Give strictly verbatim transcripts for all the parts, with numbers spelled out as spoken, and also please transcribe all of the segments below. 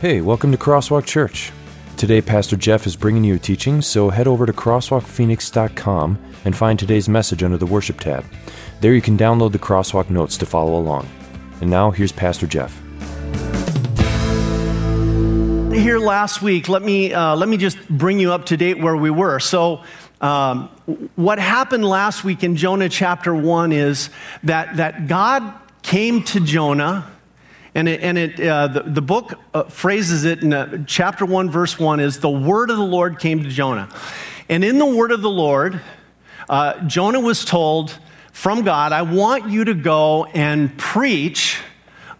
Hey, welcome to Crosswalk Church. Today, Pastor Jeff is bringing you a teaching, so head over to crosswalk phoenix dot com and find today's message under the Worship tab. There you can download the Crosswalk notes to follow along. And now, here's Pastor Jeff. Here last week, let me uh, let me just bring you up to date where we were. So, um, what happened last week in Jonah chapter one is that that God came to Jonah. And it, and it, uh, the, the book uh, phrases it in uh, chapter one, verse one, is the word of the Lord came to Jonah. And in the word of the Lord, uh, Jonah was told from God, I want you to go and preach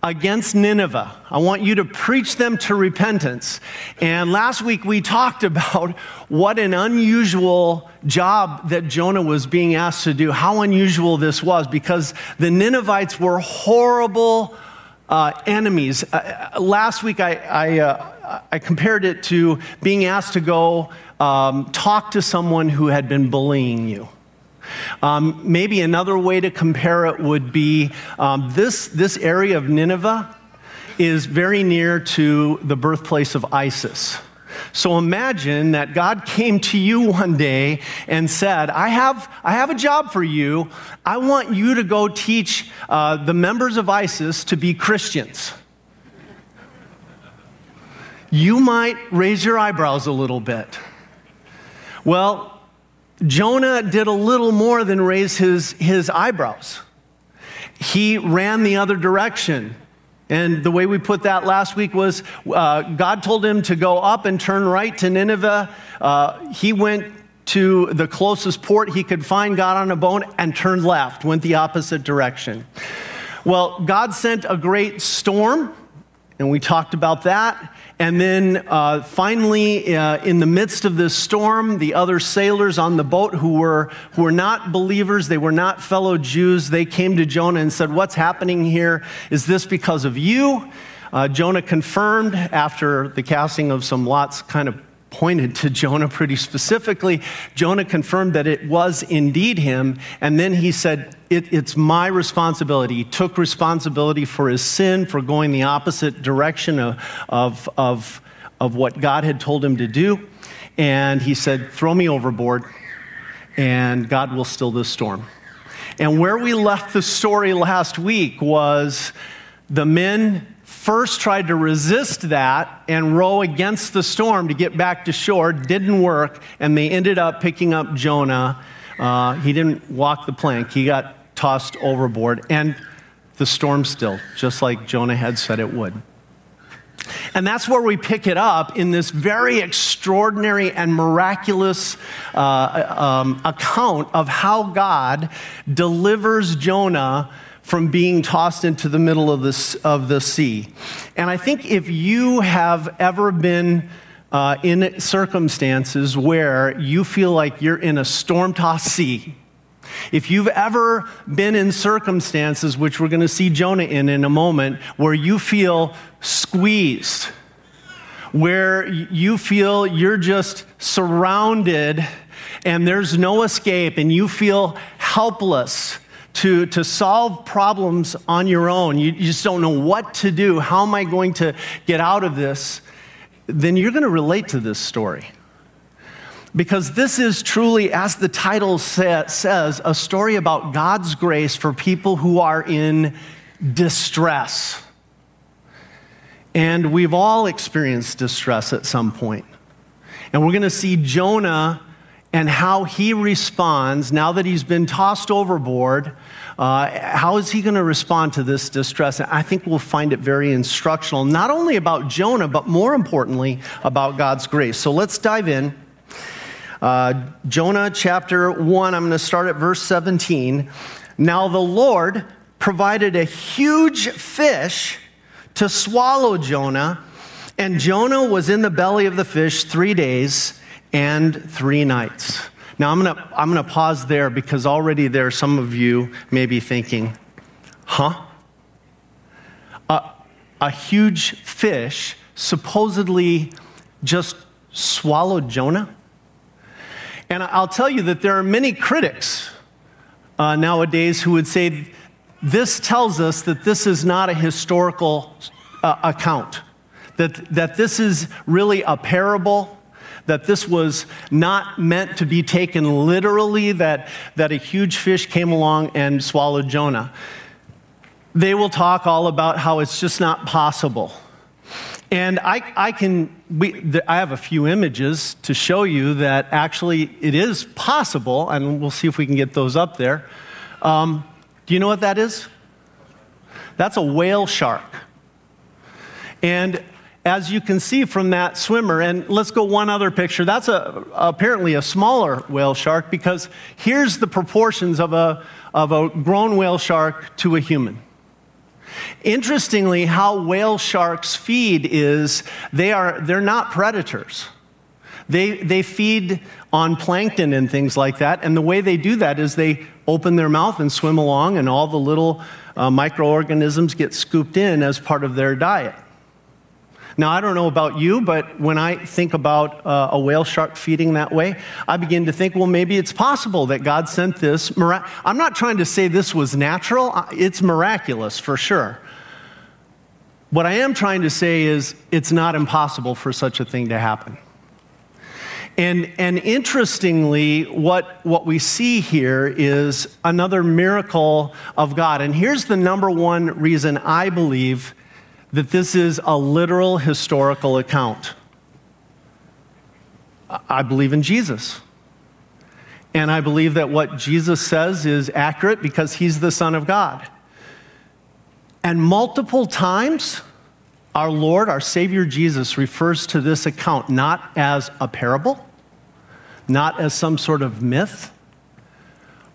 against Nineveh. I want you to preach them to repentance. And last week we talked about what an unusual job that Jonah was being asked to do, how unusual this was, because the Ninevites were horrible Uh, enemies. Uh, last week, I I, uh, I compared it to being asked to go um, talk to someone who had been bullying you. Um, maybe another way to compare it would be um, this this area of Nineveh is very near to the birthplace of ISIS. So imagine that God came to you one day and said, I have I have a job for you. I want you to go teach uh, the members of ISIS to be Christians. You might raise your eyebrows a little bit. Well, Jonah did a little more than raise his, his eyebrows. He ran the other direction. And the way we put that last week was uh, God told him to go up and turn right to Nineveh. Uh, he went to the closest port he could find, got on a boat, and turned left, went the opposite direction. Well, God sent a great storm, and we talked about that. And then uh, finally, uh, in the midst of this storm, the other sailors on the boat who were who were not believers, they were not fellow Jews, they came to Jonah and said, what's happening here? Is this because of you? Uh, Jonah confirmed after the casting of some lots kind of pointed to Jonah pretty specifically. Jonah confirmed that it was indeed him. And then he said, It, it's my responsibility. He took responsibility for his sin, for going the opposite direction of, of, of, of what God had told him to do. And he said, throw me overboard, and God will still this storm. And where we left the story last week was the men first tried to resist that and row against the storm to get back to shore. Didn't work, and they ended up picking up Jonah. Uh, he didn't walk the plank. He got tossed overboard, and the storm stilled, just like Jonah had said it would. And that's where we pick it up in this very extraordinary and miraculous uh, um, account of how God delivers Jonah from being tossed into the middle of this of the sea. And I think if you have ever been Uh, in circumstances where you feel like you're in a storm-tossed sea, if you've ever been in circumstances, which we're going to see Jonah in in a moment, where you feel squeezed, where you feel you're just surrounded and there's no escape and you feel helpless To, to solve problems on your own, you, you just don't know what to do, how am I going to get out of this, then you're going to relate to this story. Because this is truly, as the title sa- says, a story about God's grace for people who are in distress. And we've all experienced distress at some point. And we're going to see Jonah and how he responds now that he's been tossed overboard. Uh, how is he going to respond to this distress? And I think we'll find it very instructional, not only about Jonah, but more importantly, about God's grace. So let's dive in. Uh, Jonah chapter one, I'm going to start at verse seventeen. Now the Lord provided a huge fish to swallow Jonah, and Jonah was in the belly of the fish three days and three nights. Now, I'm going to I'm going to pause there because already there are some of you may be thinking, huh? A, a huge fish supposedly just swallowed Jonah? And I'll tell you that there are many critics uh, nowadays who would say, this tells us that this is not a historical uh, account. that, that this is really a parable, that this was not meant to be taken literally, that, that a huge fish came along and swallowed Jonah. They will talk all about how it's just not possible. And I, I can, we, I have a few images to show you that actually it is possible, and we'll see if we can get those up there. Um, do you know what that is? That's a whale shark. And as you can see from that swimmer, and let's go one other picture. That's a, apparently a smaller whale shark, because here's the proportions of a of a grown whale shark to a human. Interestingly, how whale sharks feed is they are they're not predators. They they feed on plankton and things like that, and the way they do that is they open their mouth and swim along, and all the little uh, microorganisms get scooped in as part of their diet. Now, I don't know about you, but when I think about uh, a whale shark feeding that way, I begin to think, well, maybe it's possible that God sent this. Mirac- I'm not trying to say this was natural. It's miraculous for sure. What I am trying to say is it's not impossible for such a thing to happen. And and interestingly, what, what we see here is another miracle of God. And here's the number one reason I believe that this is a literal historical account. I believe in Jesus. And I believe that what Jesus says is accurate because he's the Son of God. And multiple times, our Lord, our Savior Jesus, refers to this account not as a parable, not as some sort of myth,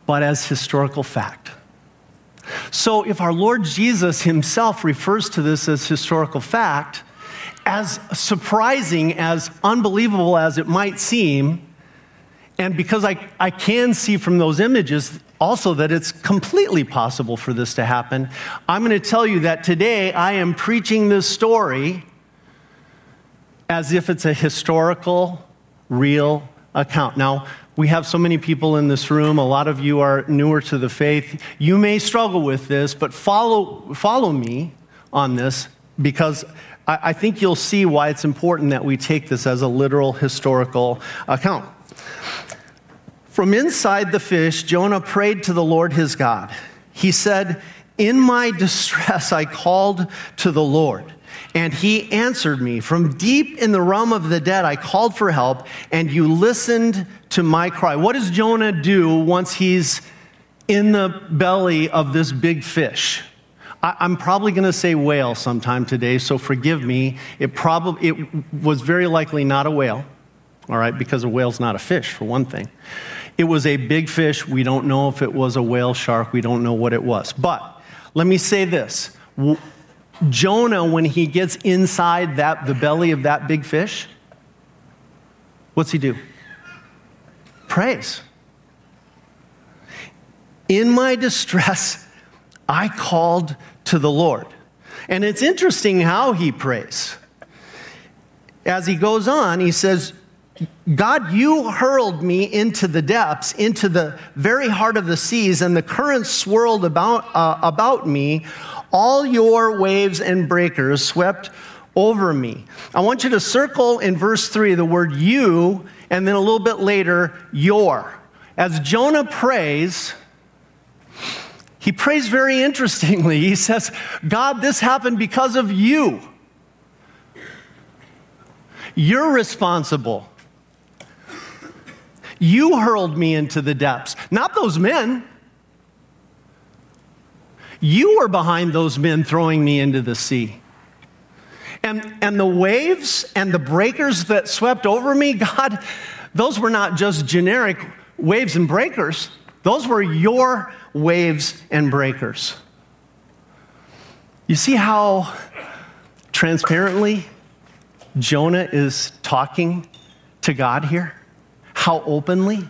but as historical fact. So if our Lord Jesus himself refers to this as historical fact, as surprising, as unbelievable as it might seem, and because I, I can see from those images also that it's completely possible for this to happen, I'm going to tell you that today I am preaching this story as if it's a historical, real account. Now, we have so many people in this room. A lot of you are newer to the faith. You may struggle with this, but follow follow me on this, because I, I think you'll see why it's important that we take this as a literal historical account. From inside the fish, Jonah prayed to the Lord his God. He said, "In my distress, I called to the Lord, and he answered me. From deep in the realm of the dead, I called for help, and you listened to my cry." What does Jonah do once he's in the belly of this big fish? I, I'm probably going to say whale sometime today, so forgive me. It probably it was very likely not a whale, all right, because a whale's not a fish, for one thing. It was a big fish. We don't know if it was a whale shark. We don't know what it was. But let me say this. Jonah, when he gets inside that the belly of that big fish, what's he do? Prays. In my distress, I called to the Lord. And it's interesting how he prays. As he goes on, he says, "God, you hurled me into the depths, into the very heart of the seas, and the currents swirled about uh, about me. All your waves and breakers swept over me." I want you to circle in verse three the word "you," and then a little bit later, "your." As Jonah prays, he prays very interestingly. He says, "God, this happened because of you. You're responsible. You hurled me into the depths. Not those men. You were behind those men throwing me into the sea. And, and the waves and the breakers that swept over me, God, those were not just generic waves and breakers. Those were your waves and breakers." You see how transparently Jonah is talking to God here? How openly?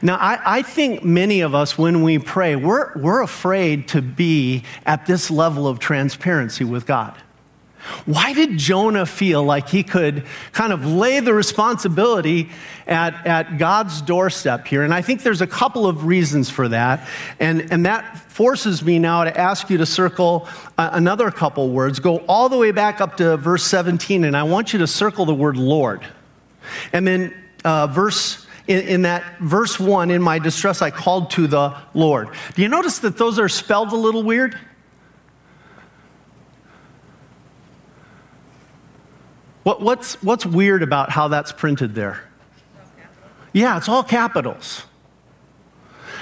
Now, I, I think many of us, when we pray, we're, we're afraid to be at this level of transparency with God. Why did Jonah feel like he could kind of lay the responsibility at, at God's doorstep here? And I think there's a couple of reasons for that. And, and that forces me now to ask you to circle uh, another couple words. Go all the way back up to verse seventeen, and I want you to circle the word Lord. And then uh, verse in, in that verse one, in my distress, I called to the Lord. Do you notice that those are spelled a little weird? What, what's, what's weird about how that's printed there? Yeah, it's all capitals.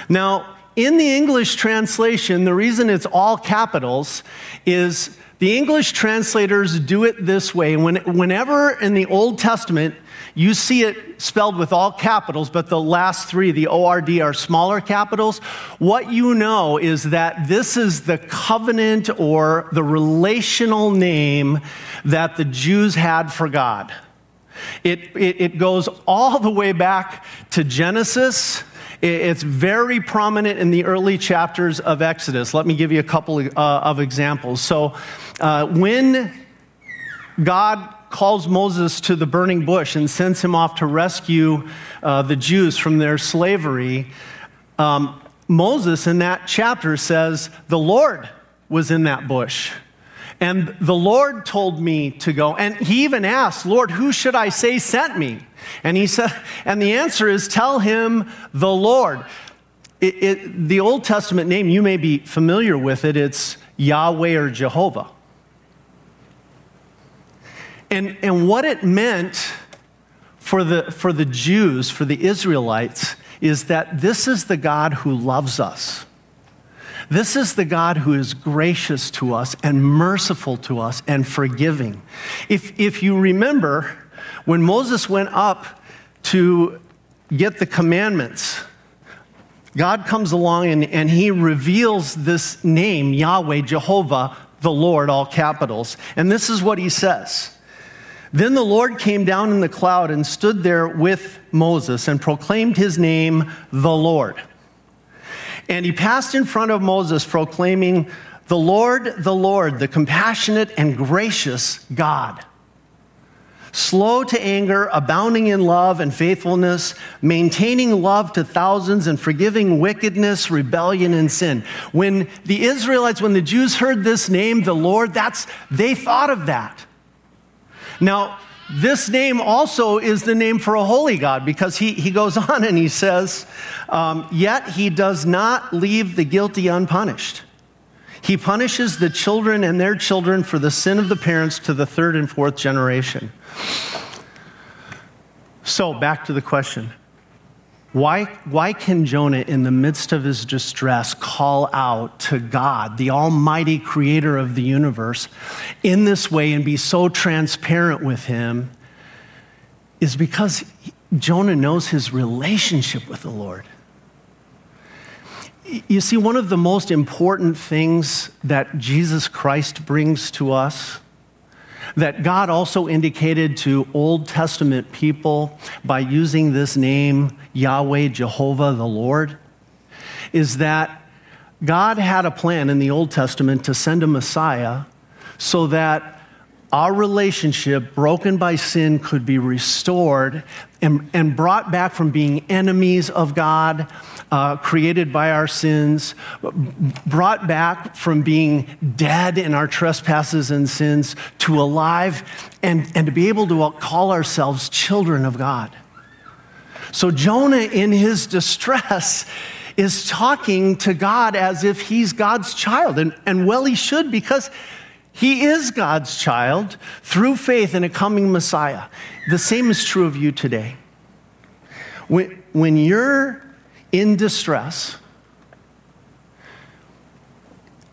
Now, in the English translation, the reason it's all capitals is the English translators do it this way. When, whenever in the Old Testament you see it spelled with all capitals, but the last three, the O R D, are smaller capitals, what you know is that this is the covenant or the relational name that the Jews had for God. It, it, it goes all the way back to Genesis. It's very prominent in the early chapters of Exodus. Let me give you a couple of, uh, of examples. So uh, when God calls Moses to the burning bush and sends him off to rescue uh, the Jews from their slavery, um, Moses in that chapter says, the Lord was in that bush. And the Lord told me to go. And he even asked, Lord, who should I say sent me? And he said, and the answer is, tell him the Lord. It, it, the Old Testament name, you may be familiar with it, it's Yahweh or Jehovah. And, and what it meant for the, for the Jews, for the Israelites, is that this is the God who loves us. This is the God who is gracious to us and merciful to us and forgiving. If, if you remember, when Moses went up to get the commandments, God comes along and, and he reveals this name, Yahweh, Jehovah, the Lord, all capitals. And this is what he says. Then the Lord came down in the cloud and stood there with Moses and proclaimed his name, the Lord. And he passed in front of Moses, proclaiming, the Lord, the Lord, the compassionate and gracious God, slow to anger, abounding in love and faithfulness, maintaining love to thousands and forgiving wickedness, rebellion, and sin. When the Israelites, when the Jews heard this name, the Lord, that's, they thought of that. Now, this name also is the name for a holy God, because he, he goes on and he says, um, yet he does not leave the guilty unpunished. He punishes the children and their children for the sin of the parents to the third and fourth generation. So back to the question. Why, why can Jonah, in the midst of his distress, call out to God, the almighty creator of the universe, in this way and be so transparent with him? Is because Jonah knows his relationship with the Lord. You see, one of the most important things that Jesus Christ brings to us, that God also indicated to Old Testament people by using this name, Yahweh, Jehovah, the Lord, is that God had a plan in the Old Testament to send a Messiah so that our relationship, broken by sin, could be restored and, and brought back from being enemies of God, uh, created by our sins, brought back from being dead in our trespasses and sins to alive, and, and to be able to call ourselves children of God. So Jonah, in his distress, is talking to God as if he's God's child, and, and well, he should, because he is God's child through faith in a coming Messiah. The same is true of you today. When, when you're in distress,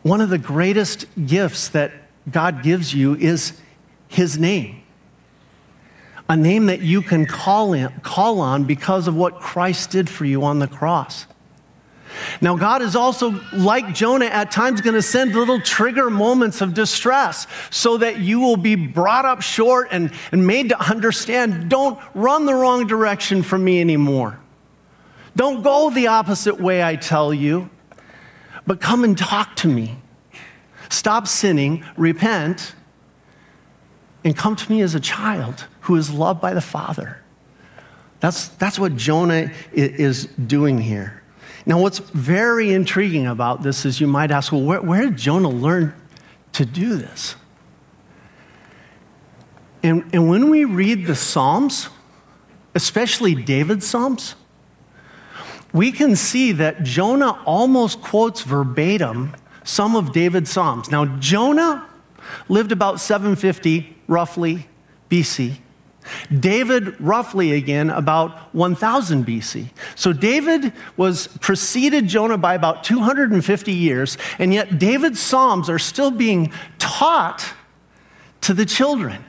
one of the greatest gifts that God gives you is his name, a name that you can call, in, call on because of what Christ did for you on the cross. Now, God is also, like Jonah, at times going to send little trigger moments of distress so that you will be brought up short and, and made to understand, don't run the wrong direction from me anymore. Don't go the opposite way I tell you, but come and talk to me. Stop sinning, repent, and come to me as a child who is loved by the Father. That's, that's what Jonah is doing here. Now, what's very intriguing about this is you might ask, well, where, where did Jonah learn to do this? And, and when we read the Psalms, especially David's Psalms, we can see that Jonah almost quotes verbatim some of David's Psalms. Now, Jonah lived about seven fifty, roughly, B C. David, roughly again, about one thousand B C. So David was preceded Jonah by about two hundred fifty years, and yet David's Psalms are still being taught to the children,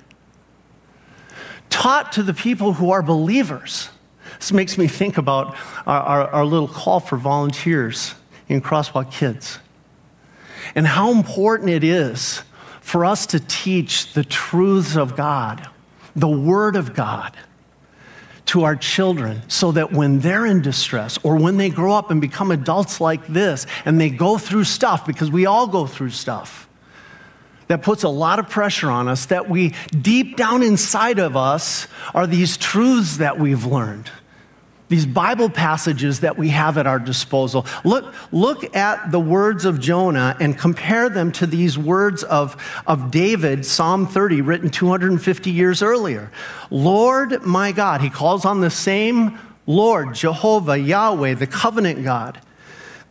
taught to the people who are believers. This makes me think about our, our, our little call for volunteers in Crosswalk Kids and how important it is for us to teach the truths of God, the Word of God, to our children so that when they're in distress or when they grow up and become adults like this and they go through stuff, because we all go through stuff, that puts a lot of pressure on us, that we, deep down inside of us, are these truths that we've learned, these Bible passages that we have at our disposal. Look, look at the words of Jonah and compare them to these words of, of David, Psalm thirty, written two hundred fifty years earlier. Lord, my God. He calls on the same Lord, Jehovah, Yahweh, the covenant God,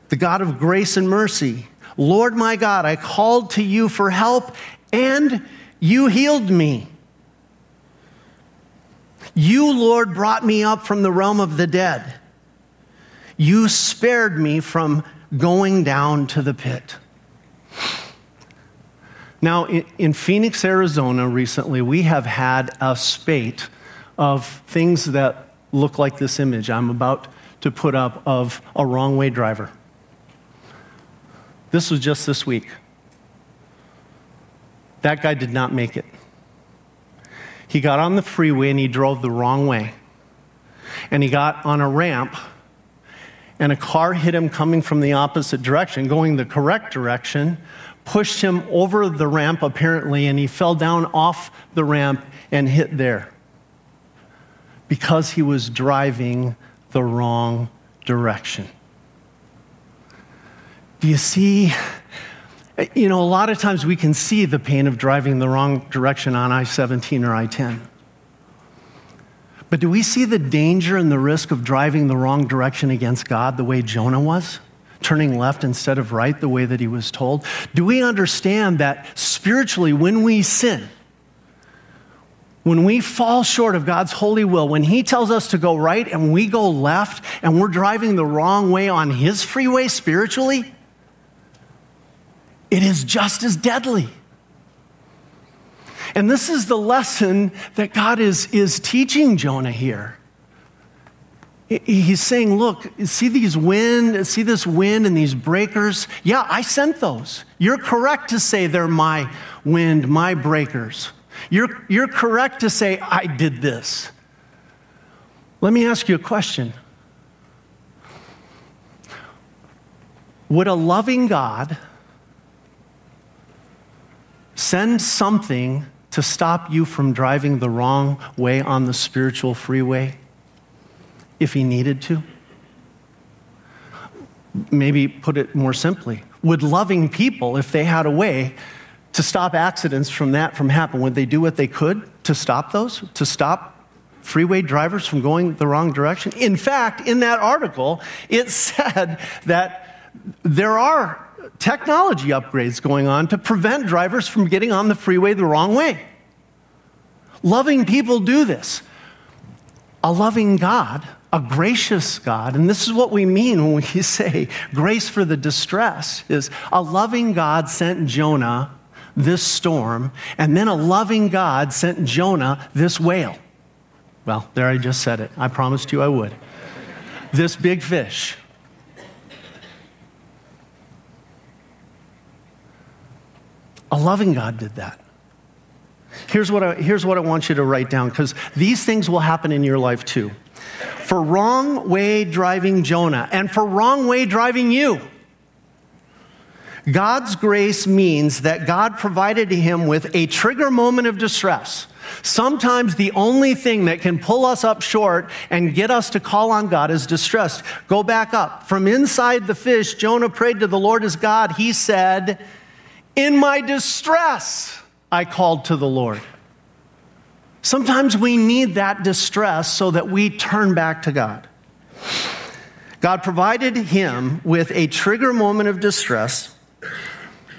the God of grace and mercy. Lord, my God, I called to you for help, and you healed me. You, Lord, brought me up from the realm of the dead. You spared me from going down to the pit. Now, in, in Phoenix, Arizona, recently, we have had a spate of things that look like this image I'm about to put up of a wrong-way driver. This was just this week. That guy did not make it. He got on the freeway and he drove the wrong way. And he got on a ramp and a car hit him coming from the opposite direction, going the correct direction, pushed him over the ramp apparently, and he fell down off the ramp and hit there because he was driving the wrong direction. Do you see, you know, a lot of times we can see the pain of driving the wrong direction on I seventeen or I ten. But do we see the danger and the risk of driving the wrong direction against God the way Jonah was? Turning left instead of right the way that he was told? Do we understand that spiritually when we sin, when we fall short of God's holy will, when he tells us to go right and we go left and we're driving the wrong way on his freeway spiritually, it is just as deadly. And this is the lesson that God is, is teaching Jonah here. He's saying, look, see these wind, see this wind and these breakers? Yeah, I sent those. You're correct to say they're my wind, my breakers. You're, you're correct to say, I did this. Let me ask you a question. Would a loving God send something to stop you from driving the wrong way on the spiritual freeway if he needed to? Maybe put it more simply. Would loving people, if they had a way to stop accidents from that from happening, would they do what they could to stop those, to stop freeway drivers from going the wrong direction? In fact, in that article, it said that there are technology upgrades going on to prevent drivers from getting on the freeway the wrong way. Loving people do this. A loving God, a gracious God, and this is what we mean when we say grace for the distress, is a loving God sent Jonah this storm, and then a loving God sent Jonah this whale. Well, there I just said it. I promised you I would. This big fish. A loving God did that. Here's what I, here's what I want you to write down, because these things will happen in your life too. For wrong way driving Jonah and for wrong way driving you, God's grace means that God provided him with a trigger moment of distress. Sometimes the only thing that can pull us up short and get us to call on God is distress. Go back up. From inside the fish, Jonah prayed to the Lord his God. He said, "In my distress, I called to the Lord." Sometimes we need that distress so that we turn back to God. God provided him with a trigger moment of distress.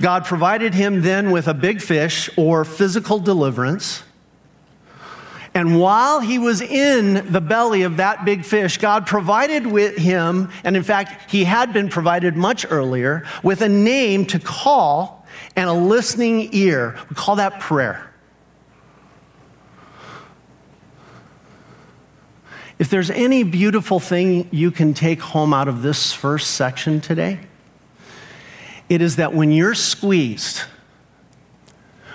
God provided him then with a big fish or physical deliverance. And while he was in the belly of that big fish, God provided with him, and in fact, he had been provided much earlier, with a name to call and a listening ear. We call that prayer. If there's any beautiful thing you can take home out of this first section today, it is that when you're squeezed,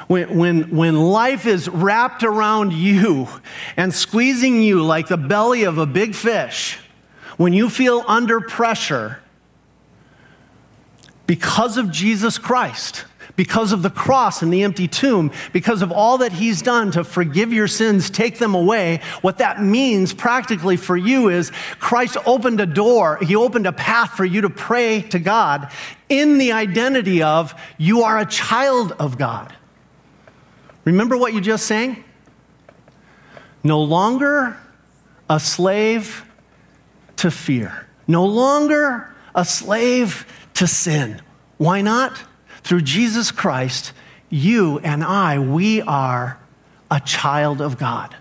When, when, when life is wrapped around you and squeezing you like the belly of a big fish, when you feel under pressure, because of Jesus Christ, because of the cross and the empty tomb, because of all that he's done to forgive your sins, take them away, what that means practically for you is Christ opened a door, he opened a path for you to pray to God in the identity of you are a child of God. Remember what you just sang? No longer a slave to fear. No longer a slave to sin. Why not? Through Jesus Christ, you and I, we are a child of God.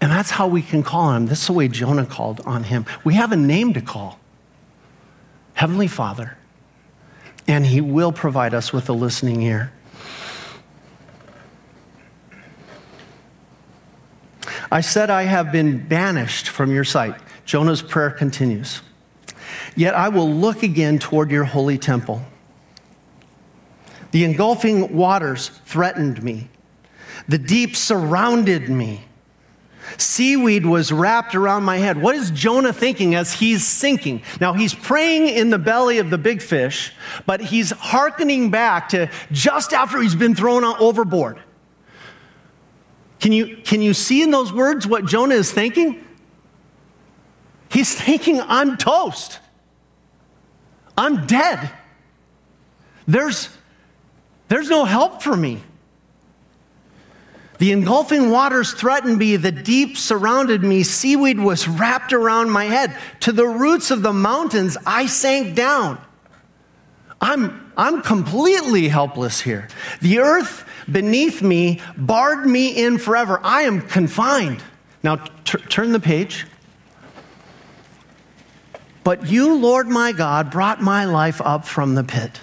And that's how we can call on him. That's the way Jonah called on him. We have a name to call. Heavenly Father. And he will provide us with a listening ear. I said I have been banished from your sight. Jonah's prayer continues. Yet I will look again toward your holy temple. The engulfing waters threatened me. The deep surrounded me. Seaweed was wrapped around my head. What is Jonah thinking as he's sinking? Now, he's praying in the belly of the big fish, but he's hearkening back to just after he's been thrown overboard. Can you, can you see in those words what Jonah is thinking? He's thinking, I'm toast. I'm dead. There's, there's no help for me. The engulfing waters threatened me. The deep surrounded me. Seaweed was wrapped around my head. To the roots of the mountains, I sank down. I'm, I'm completely helpless here. The earth beneath me barred me in forever. I am confined. Now, t- turn the page. But you, Lord my God, brought my life up from the pit.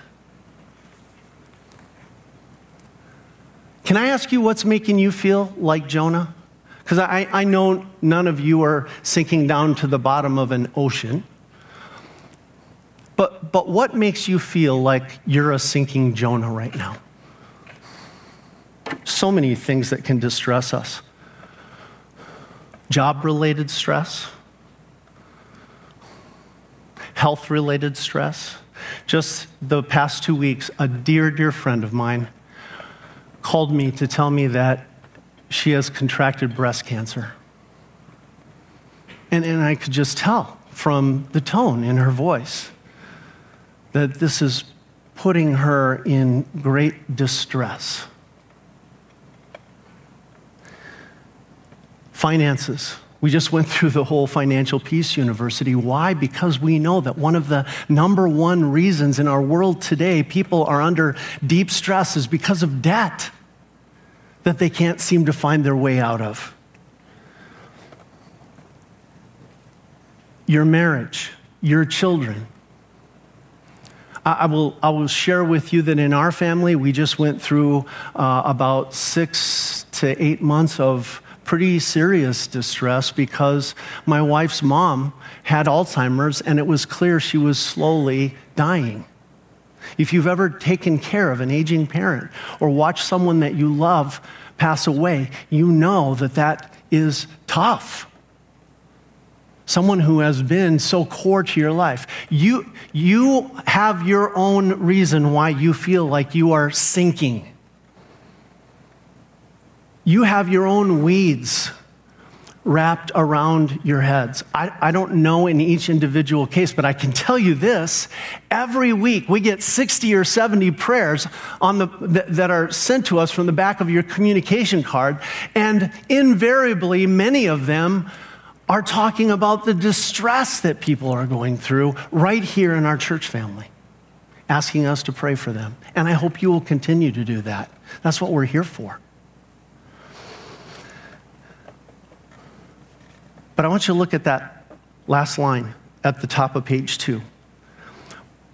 Can I ask you what's making you feel like Jonah? Because I, I know none of you are sinking down to the bottom of an ocean. But but what makes you feel like you're a sinking Jonah right now? So many things that can distress us. Job-related stress. Health-related stress. Just the past two weeks, a dear, dear friend of mine called me to tell me that she has contracted breast cancer. And, and I could just tell from the tone in her voice that this is putting her in great distress. Finances. We just went through the whole Financial Peace University. Why? Because we know that one of the number one reasons in our world today people are under deep stress is because of debt that they can't seem to find their way out of. Your marriage, your children. I will I will share with you that in our family, we just went through uh, about six to eight months of pretty serious distress because my wife's mom had Alzheimer's and it was clear she was slowly dying. If you've ever taken care of an aging parent or watched someone that you love pass away, you know that that is tough. Someone who has been so core to your life. You, you have your own reason why you feel like you are sinking. You have your own weeds wrapped around your heads. I, I don't know in each individual case, but I can tell you this. Every week we get sixty or seventy prayers on the th- that are sent to us from the back of your communication card, and invariably many of them are talking about the distress that people are going through right here in our church family, asking us to pray for them. And I hope you will continue to do that. That's what we're here for. But I want you to look at that last line at the top of page two.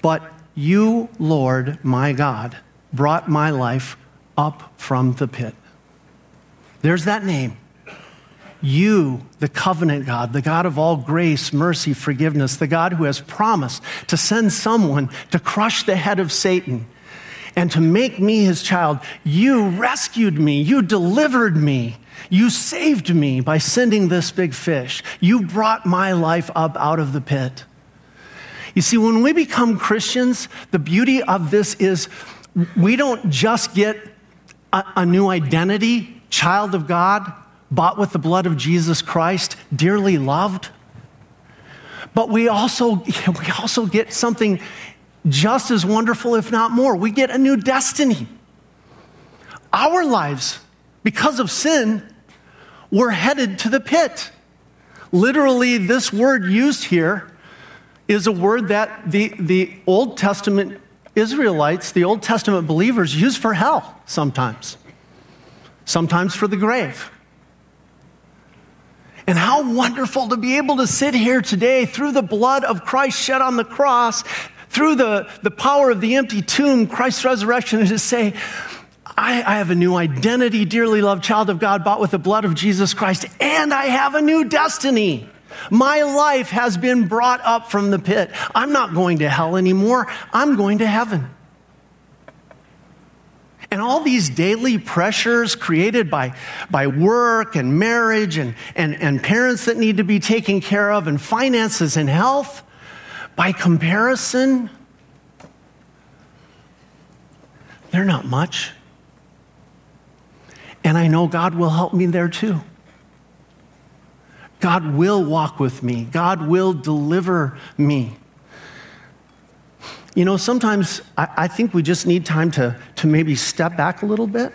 But you, Lord, my God, brought my life up from the pit. There's that name. You, the covenant God, the God of all grace, mercy, forgiveness, the God who has promised to send someone to crush the head of Satan and to make me his child. You rescued me. You delivered me. You saved me by sending this big fish. You brought my life up out of the pit. You see, when we become Christians, the beauty of this is we don't just get a, a new identity, child of God, bought with the blood of Jesus Christ, dearly loved. But we also, we also get something just as wonderful, if not more. We get a new destiny. Our lives, because of sin, were headed to the pit. Literally, this word used here is a word that the, the Old Testament Israelites, the Old Testament believers, use for hell sometimes, sometimes for the grave. And how wonderful to be able to sit here today through the blood of Christ shed on the cross, through the, the power of the empty tomb, Christ's resurrection, and to say, I, I have a new identity, dearly loved child of God, bought with the blood of Jesus Christ, and I have a new destiny. My life has been brought up from the pit. I'm not going to hell anymore. I'm going to heaven. And all these daily pressures created by, by work and marriage and, and, and parents that need to be taken care of and finances and health, by comparison, they're not much. And I know God will help me there too. God will walk with me. God will deliver me. You know, sometimes I, I think we just need time to, to maybe step back a little bit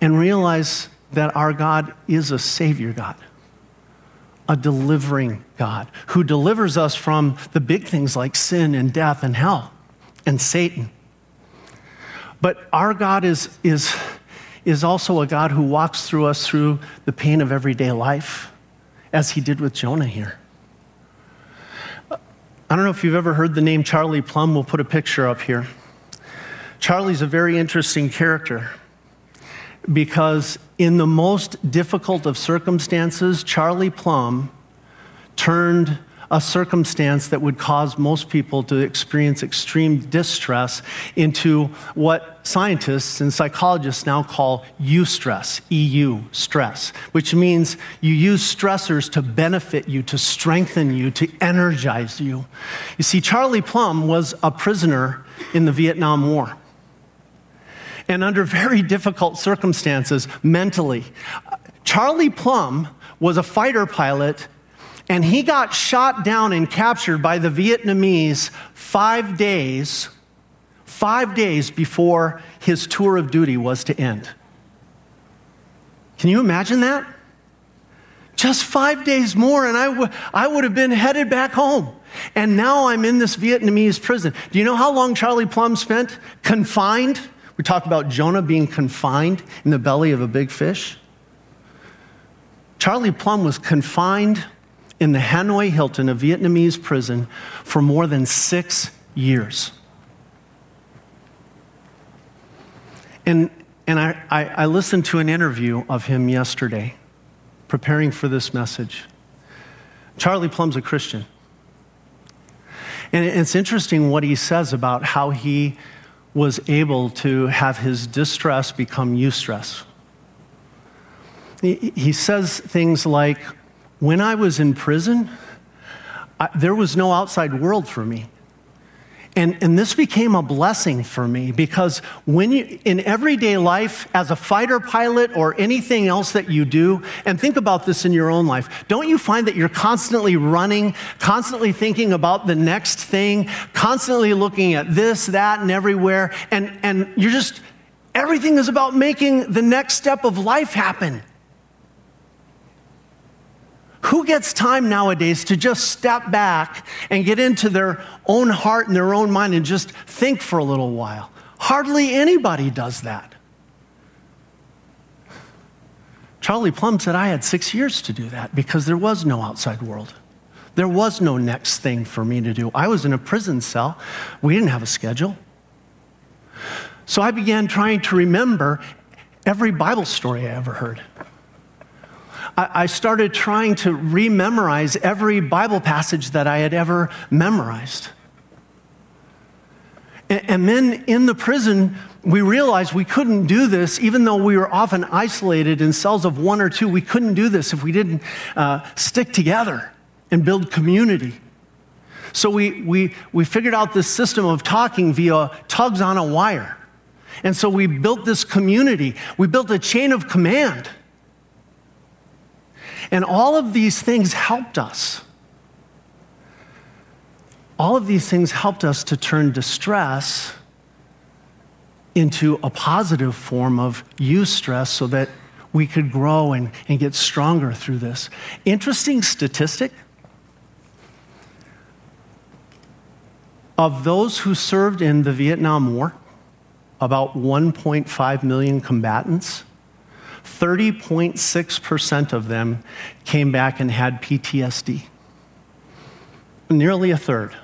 and realize that our God is a Savior God, a delivering God who delivers us from the big things like sin and death and hell and Satan. But our God is, is, is also a God who walks through us through the pain of everyday life, as he did with Jonah here. I don't know if you've ever heard the name Charlie Plum. We'll put a picture up here. Charlie's a very interesting character because in the most difficult of circumstances, Charlie Plum turned a circumstance that would cause most people to experience extreme distress into what scientists and psychologists now call eustress, E U, stress, which means you use stressors to benefit you, to strengthen you, to energize you. You see, Charlie Plum was a prisoner in the Vietnam War. And under very difficult circumstances, mentally, Charlie Plum was a fighter pilot. And he got shot down and captured by the Vietnamese five days, five days before his tour of duty was to end. Can you imagine that? Just five days more and I, w- I would have been headed back home. And now I'm in this Vietnamese prison. Do you know how long Charlie Plum spent confined? We talk about Jonah being confined in the belly of a big fish. Charlie Plum was confined in the Hanoi Hilton, a Vietnamese prison, for more than six years. And and I, I, I listened to an interview of him yesterday, preparing for this message. Charlie Plum's a Christian. And it's interesting what he says about how he was able to have his distress become eustress. He, he says things like, When I was in prison, I, there was no outside world for me. And, and this became a blessing for me, because when you, in everyday life, as a fighter pilot or anything else that you do, and think about this in your own life, don't you find that you're constantly running, constantly thinking about the next thing, constantly looking at this, that, and everywhere, and, and you're just, everything is about making the next step of life happen. Who gets time nowadays to just step back and get into their own heart and their own mind and just think for a little while? Hardly anybody does that. Charlie Plum said, I had six years to do that because there was no outside world. There was no next thing for me to do. I was in a prison cell. We didn't have a schedule. So I began trying to remember every Bible story I ever heard. I started trying to re-memorize every Bible passage that I had ever memorized. And then in the prison, we realized we couldn't do this, even though we were often isolated in cells of one or two. We couldn't do this if we didn't uh, stick together and build community. So we, we, we figured out this system of talking via tugs on a wire. And so we built this community. We built a chain of command. And all of these things helped us. All of these things helped us to turn distress into a positive form of eustress so that we could grow and, and get stronger through this. Interesting statistic. Of those who served in the Vietnam War, about one point five million combatants, thirty point six percent of them came back and had P T S D. Nearly a third.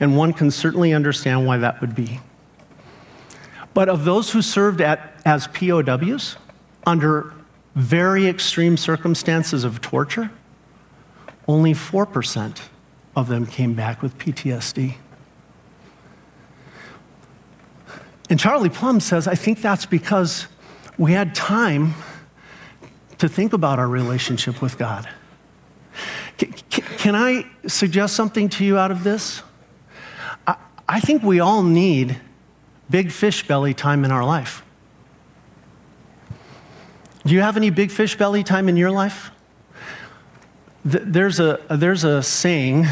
And one can certainly understand why that would be. But of those who served at, as P O Ws, under very extreme circumstances of torture, only four percent of them came back with P T S D. And Charlie Plum says, I think that's because we had time to think about our relationship with God. Can, can I suggest something to you out of this? I, I think we all need big fish belly time in our life. Do you have any big fish belly time in your life? There's a, there's a saying,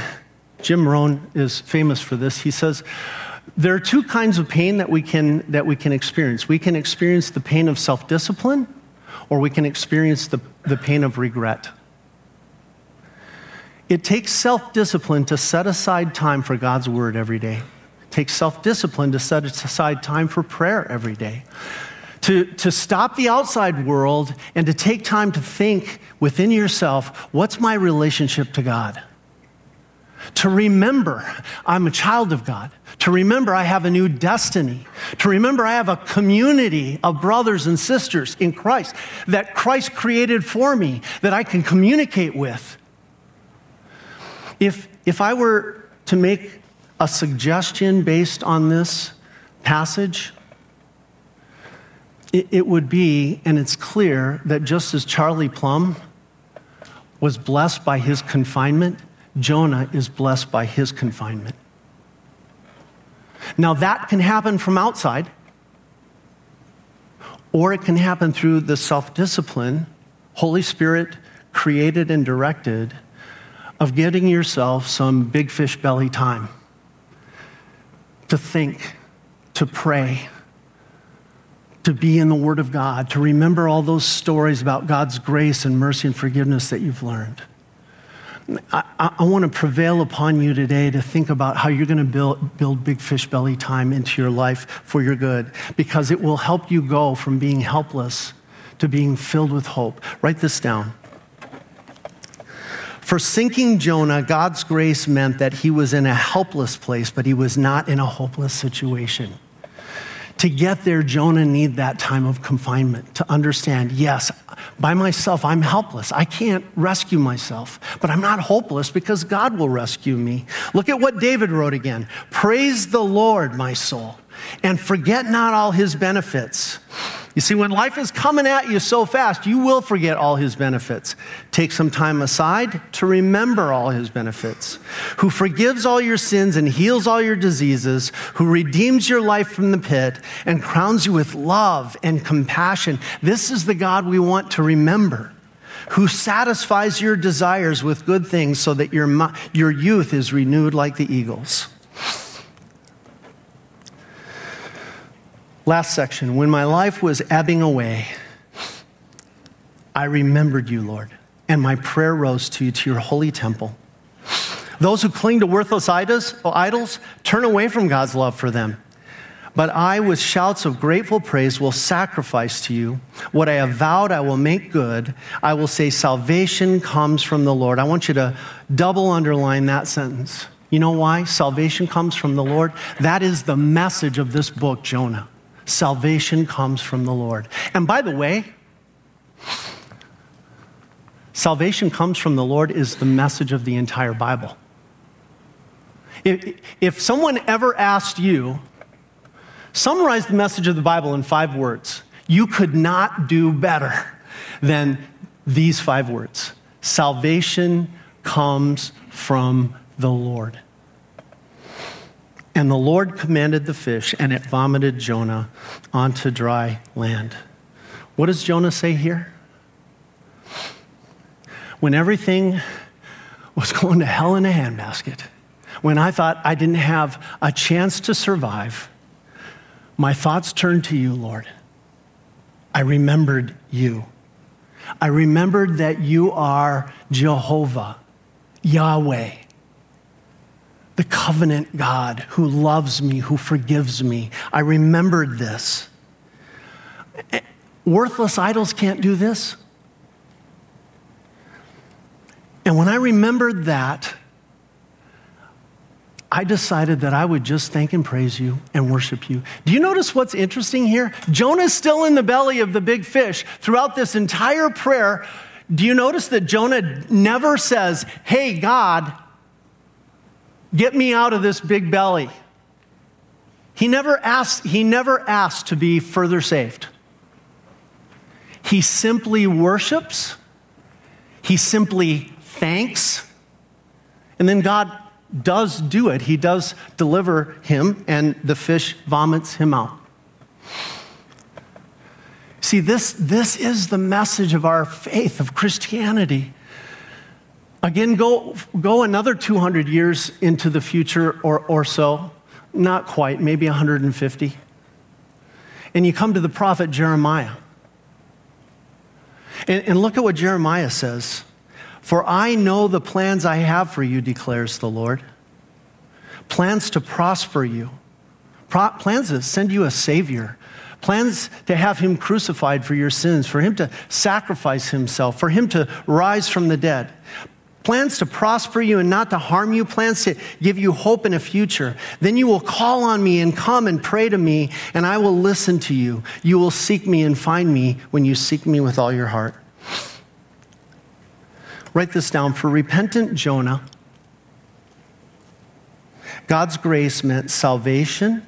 Jim Rohn is famous for this. He says, there are two kinds of pain that we can that we can experience. We can experience the pain of self-discipline, or we can experience the, the pain of regret. It takes self-discipline to set aside time for God's word every day. It takes self-discipline to set aside time for prayer every day. To, to stop the outside world and to take time to think within yourself, what's my relationship to God? To remember I'm a child of God. To remember I have a new destiny. To remember I have a community of brothers and sisters in Christ that Christ created for me that I can communicate with. If, if I were to make a suggestion based on this passage, it, it would be, and it's clear, that just as Charlie Plum was blessed by his confinement, Jonah is blessed by his confinement. Now, that can happen from outside, or it can happen through the self-discipline, Holy Spirit created and directed, of getting yourself some big fish belly time to think, to pray, to be in the Word of God, to remember all those stories about God's grace and mercy and forgiveness that you've learned. I, I want to prevail upon you today to think about how you're going to build, build big fish belly time into your life for your good, because it will help you go from being helpless to being filled with hope. Write this down. For sinking Jonah, God's grace meant that he was in a helpless place, but he was not in a hopeless situation. To get there, Jonah needed that time of confinement to understand, yes, by myself, I'm helpless. I can't rescue myself, but I'm not hopeless because God will rescue me. Look at what David wrote again. Praise the Lord, my soul, and forget not all his benefits, You see, when life is coming at you so fast, you will forget all his benefits. Take some time aside to remember all his benefits. Who forgives all your sins and heals all your diseases, who redeems your life from the pit and crowns you with love and compassion. This is the God we want to remember. Who satisfies your desires with good things so that your, your youth is renewed like the eagles. Last section, when my life was ebbing away, I remembered you, Lord, and my prayer rose to you, to your holy temple. Those who cling to worthless idols turn away from God's love for them. But I, with shouts of grateful praise, will sacrifice to you. What I have vowed, I will make good. I will say, salvation comes from the Lord. I want you to double underline that sentence. You know why? Salvation comes from the Lord. That is the message of this book, Jonah. Salvation comes from the Lord. And by the way, salvation comes from the Lord is the message of the entire Bible. If, if someone ever asked you, summarize the message of the Bible in five words, you could not do better than these five words. Salvation comes from the Lord. And the Lord commanded the fish, and it vomited Jonah onto dry land. What does Jonah say here? When everything was going to hell in a handbasket, when I thought I didn't have a chance to survive, my thoughts turned to you, Lord. I remembered you. I remembered that you are Jehovah, Yahweh, the covenant God who loves me, who forgives me. I remembered this. Worthless idols can't do this. And when I remembered that, I decided that I would just thank and praise you and worship you. Do you notice what's interesting here? Jonah's still in the belly of the big fish throughout this entire prayer. Do you notice that Jonah never says, hey, God, get me out of this big belly? He never asked, he never asked to be further saved. He simply worships. He simply thanks. And then God does do it. He does deliver him, and the fish vomits him out. See, this, this is the message of our faith, of Christianity. Again, go go another two hundred years into the future or, or so, not quite, maybe one hundred fifty. And you come to the prophet Jeremiah. And, and look at what Jeremiah says. For I know the plans I have for you, declares the Lord. Plans to prosper you. Pro- plans to send you a savior. Plans to have him crucified for your sins, for him to sacrifice himself, for him to rise from the dead. Plans to prosper you and not to harm you. Plans to give you hope in a future. Then you will call on me and come and pray to me, and I will listen to you. You will seek me and find me when you seek me with all your heart. Write this down. For repentant Jonah, God's grace meant salvation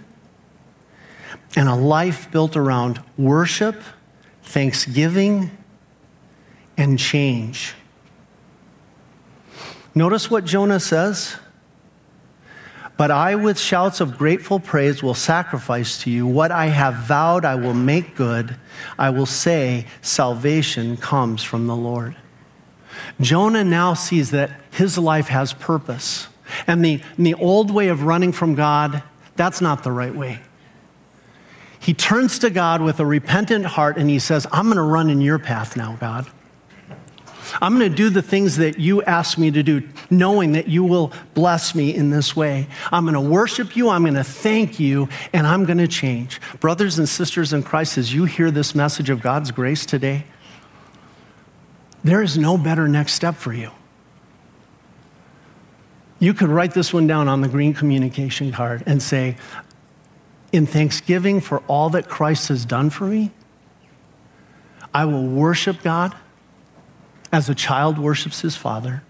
and a life built around worship, thanksgiving, and change. Notice what Jonah says. But I, with shouts of grateful praise, will sacrifice to you. What I have vowed, I will make good. I will say, salvation comes from the Lord. Jonah now sees that his life has purpose. And the, and the old way of running from God, that's not the right way. He turns to God with a repentant heart and he says, I'm going to run in your path now, God. I'm going to do the things that you asked me to do, knowing that you will bless me in this way. I'm going to worship you, I'm going to thank you, and I'm going to change. Brothers and sisters in Christ, as you hear this message of God's grace today, there is no better next step for you. You could write this one down on the green communication card and say, in thanksgiving for all that Christ has done for me, I will worship God as a child worships his father.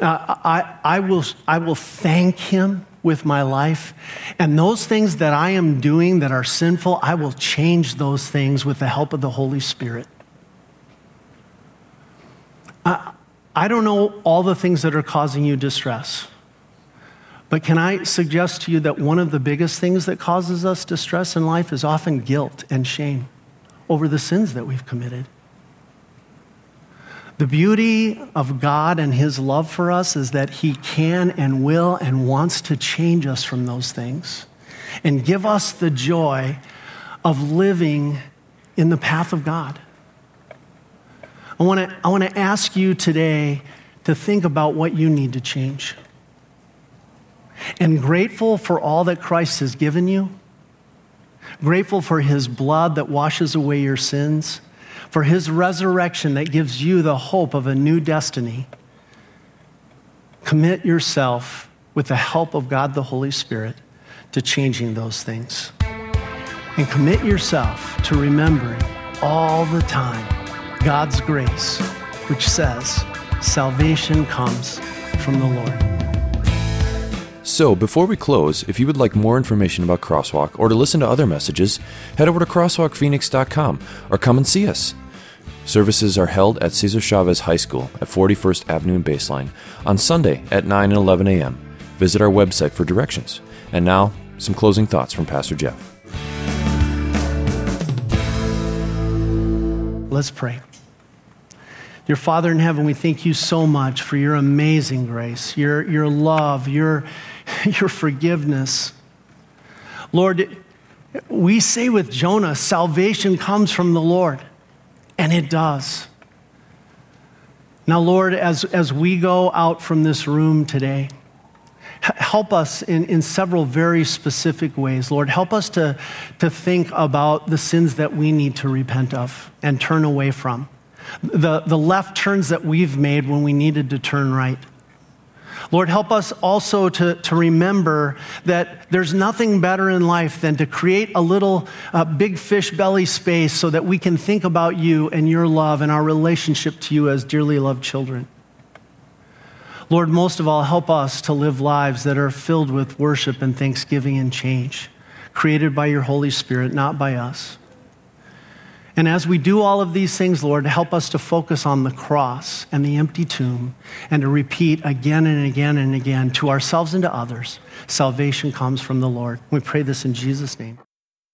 Uh, I, I, will, I will thank him with my life. And those things that I am doing that are sinful, I will change those things with the help of the Holy Spirit. I, I don't know all the things that are causing you distress, but can I suggest to you that one of the biggest things that causes us distress in life is often guilt and shame over the sins that we've committed. The beauty of God and his love for us is that he can and will and wants to change us from those things and give us the joy of living in the path of God. I want to I want to ask you today to think about what you need to change. And grateful for all that Christ has given you, grateful for his blood that washes away your sins, for his resurrection that gives you the hope of a new destiny, commit yourself with the help of God the Holy Spirit to changing those things. And commit yourself to remembering all the time God's grace, which says salvation comes from the Lord. So before we close, if you would like more information about Crosswalk or to listen to other messages, head over to crosswalk phoenix dot com or come and see us. Services are held at Cesar Chavez High School at forty-first Avenue and Baseline on Sunday at nine and eleven a.m. Visit our website for directions. And now, some closing thoughts from Pastor Jeff. Let's pray. Dear Father in heaven, we thank you so much for your amazing grace, your, your love, your, your forgiveness. Lord, we say with Jonah, salvation comes from the Lord. And it does. Now, Lord, as, as we go out from this room today, help us in, in several very specific ways. Lord, help us to, to think about the sins that we need to repent of and turn away from. The, the left turns that we've made when we needed to turn right. Lord, help us also to, to remember that there's nothing better in life than to create a little uh, big fish belly space so that we can think about you and your love and our relationship to you as dearly loved children. Lord, most of all, help us to live lives that are filled with worship and thanksgiving and change, created by your Holy Spirit, not by us. And as we do all of these things, Lord, help us to focus on the cross and the empty tomb and to repeat again and again and again to ourselves and to others, salvation comes from the Lord. We pray this in Jesus' name.